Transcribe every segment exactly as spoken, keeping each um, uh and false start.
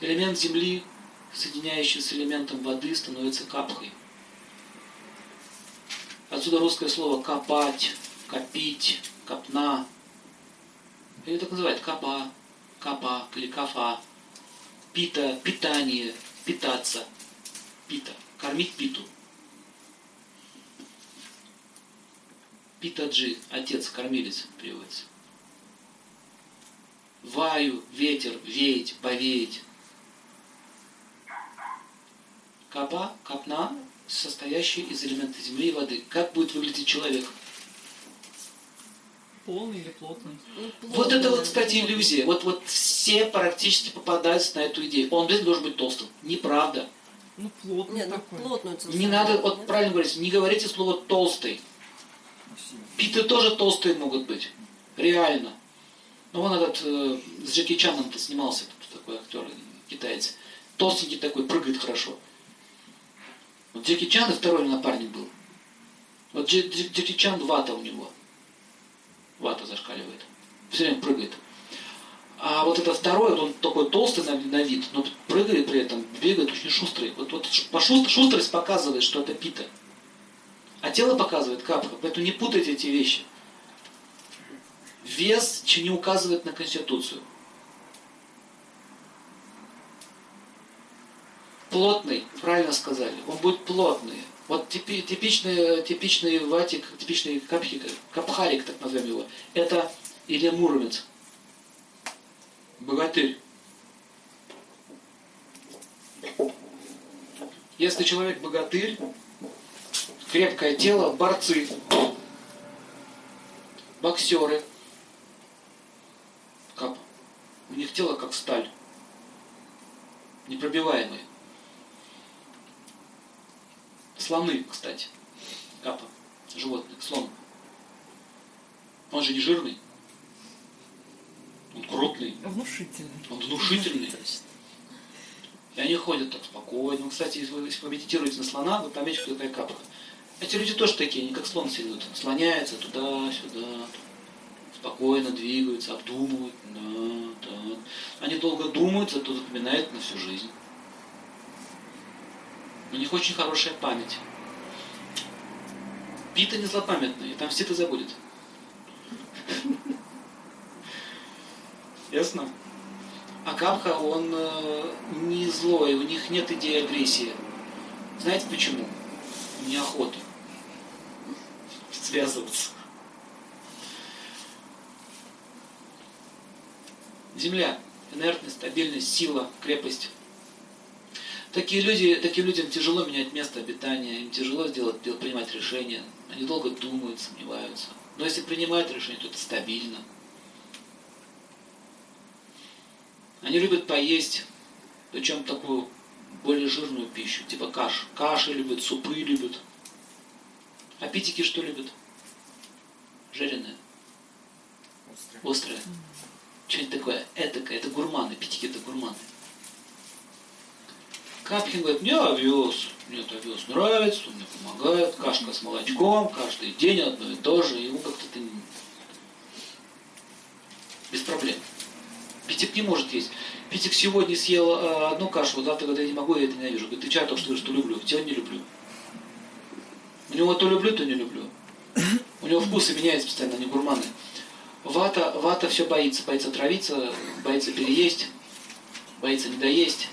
Элемент земли, соединяющий с элементом воды, становится капхой. Отсюда русское слово «копать», «копить», «копна». Ее так называют «капа», «капа» или «кафа». «Пита», «питание», «питаться», «пита», «кормить питу». Питаджи, отец, кормилец, переводится. Ваю, ветер, веять, повеять. Капа, капна, состоящая из элемента земли и воды. Как будет выглядеть человек? Полный или плотный? Плотный. Вот это вот, кстати, иллюзия. Вот, вот все практически попадаются на эту идею. Он обязательно должен быть толстым. Неправда. Ну, плотный. Нет, такой. Плотную не надо, вот правильно говорить, не говорите слово толстый. Питы тоже толстые могут быть. Реально. Ну, вон этот, э, с Джеки Чаном-то снимался, кто такой актер, китаец. Толстенький такой, прыгает хорошо. Вот Джеки Чан и второй напарник был. Вот Дж- Дж- Джеки Чан, вата у него. Вата зашкаливает. Все время прыгает. А вот этот второй, он такой толстый на, на вид, но прыгает при этом, бегает очень шустрый. Вот, вот шуст, шустрость показывает, что это пита. А тело показывает капха, поэтому не путайте эти вещи. Вес не указывает на конституцию. Плотный, правильно сказали, он будет плотный. Вот типи, типичный, типичный ватик, типичный капхик, капхарик, так назовем его, это Илья Муромец. Богатырь. Если человек богатырь, крепкое тело, борцы, боксеры, кап. У них тело как сталь, непробиваемые. Слоны, кстати, капа, животных, слон. Он же не жирный, он крупный, внушительный. Он внушительный. И они ходят так спокойно. Кстати, если вы, если вы медитируете на слона, вы поймете, кто такая капха. Эти люди тоже такие, они как слон сидят, слоняются туда-сюда, спокойно двигаются, обдумывают. Да, да. Они долго думают, зато запоминают на всю жизнь. У них очень хорошая память. Пита не злопамятная, и там все это забудет. Ясно? А капха, он не злой, у них нет идеи агрессии. Знаете почему? Неохота связываться. Земля, инертность, стабильность, сила, крепость. Такие люди, таким людям тяжело менять место обитания, им тяжело сделать, принимать решения. Они долго думают, сомневаются. Но если принимают решение, то это стабильно. Они любят поесть, причем такую более жирную пищу, типа каш. Каши любят, супы любят. А питики что любят? Жареное. Острое. Острое. Что-нибудь такое этакое. Это гурманы. Питики это гурманы. Капхин говорит, мне овес. Мне этот овес нравится, он мне помогает. Кашка с молочком, каждый день одно и то же. Ему как-то это без проблем. Питик не может есть. Питик сегодня съел э, одну кашу, завтра, когда я не могу, я это ненавижу. Говорит, ты чай только что говоришь, что люблю, тебя не люблю. У него то люблю, то не люблю. У него вкусы меняются постоянно, они гурманы. Вата, вата все боится. Боится травиться, боится переесть, боится недоесть.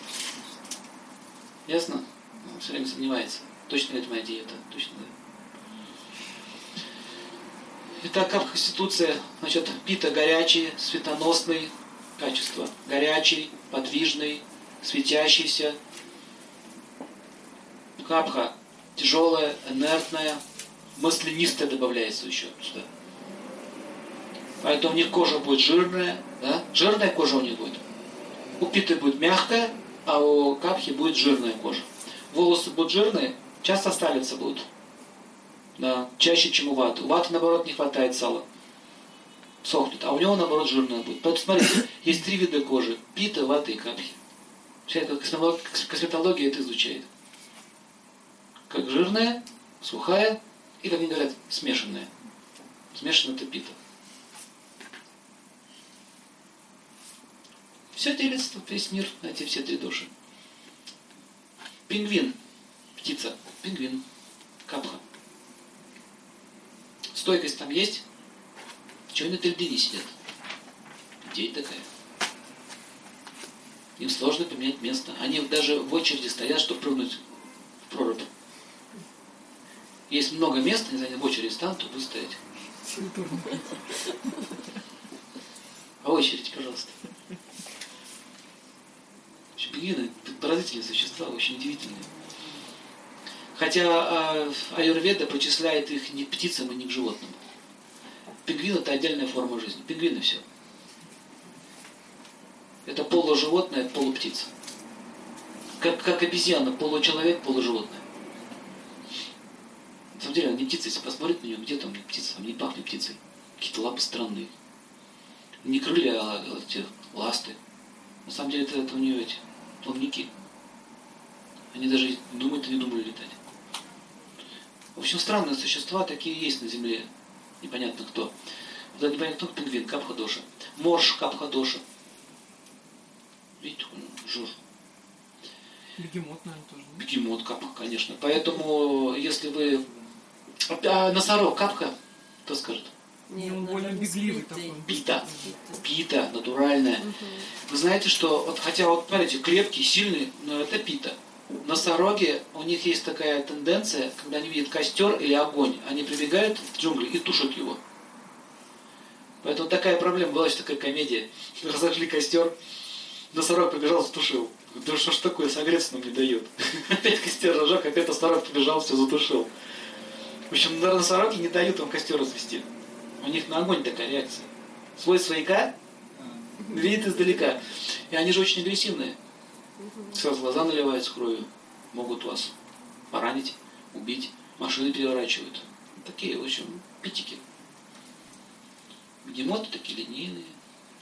Ясно? Он все время сомневается. Точно ли это моя диета? Точно ли? Итак, как конституция, значит, пита горячий, светоносный, качество. Горячий, подвижный, светящийся. Капха тяжелая, инертная, маслянистая добавляется еще сюда. Поэтому у них кожа будет жирная, да? Жирная кожа у них будет. У питы будет мягкая, а у капхи будет жирная кожа. Волосы будут жирные, часто сталиться будут. Да, чаще, чем у ваты. У ваты, наоборот, не хватает сала. Сохнет, а у него, наоборот, жирная будет. Поэтому, смотрите, есть три вида кожи. Пита, вата и капхи. Вся эта косметология это изучает. Как жирная, сухая и, как они говорят, смешанная. Смешанная это пита. Все делится, весь мир, на эти все три души. Пингвин, птица, пингвин, капха. Стойкость там есть? Чего они на тельдыне сидят? Идея такая. Им сложно поменять место. Они даже в очереди стоят, чтобы прыгнуть в прорубь. Есть много мест, если они в очереди станут, то будут стоять. А очередь, пожалуйста. Пингвины, поразительные существа, очень удивительные. Хотя аюрведа причисляет их не к птицам и не к животным. Пингвин – это отдельная форма жизни. Пингвины – все. Это полуживотное, полуптица. Как, как обезьяна, получеловек, полуживотное. На самом деле, не птица, если посмотреть на нее, где там не птица, там не пахнет птицей. Какие-то лапы странные. Не крылья, а эти ласты. На самом деле, это, это у нее эти плавники. Они даже думают и не думали летать. В общем, странные существа такие есть на Земле. Непонятно кто. Вот непонятно кто, пингвин, капха-доша. Морж, капха-доша. Видите, такой жир. Бегемот, наверное, тоже. Да? Бегемот, капха, конечно. Поэтому, если вы... А, носорог, капха, кто скажет? Не, он более бегливый такой. Пита. Пита, натуральная. Угу. Вы знаете, что, вот, хотя, вот, смотрите, крепкий, сильный, но это пита. Носороги, у них есть такая тенденция, когда они видят костер или огонь, они прибегают в джунгли и тушат его. Поэтому такая проблема была, что такая комедия. Разожгли костер, носорог побежал, затушил. Да что ж такое, согреться нам не дает. Опять костер разжег, опять носорог побежал, все затушил. В общем, носороги не дают вам костер развести. У них на огонь такая реакция. Свой свояка видит издалека. И они же очень агрессивные. Сразу глаза наливаются кровью, могут вас поранить, убить, машины переворачивают. Такие, в общем, питики. Бегемоты такие линейные,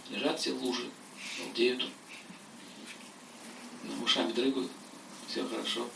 лежат все в луже, балдеют, ушами дрыгают, все хорошо.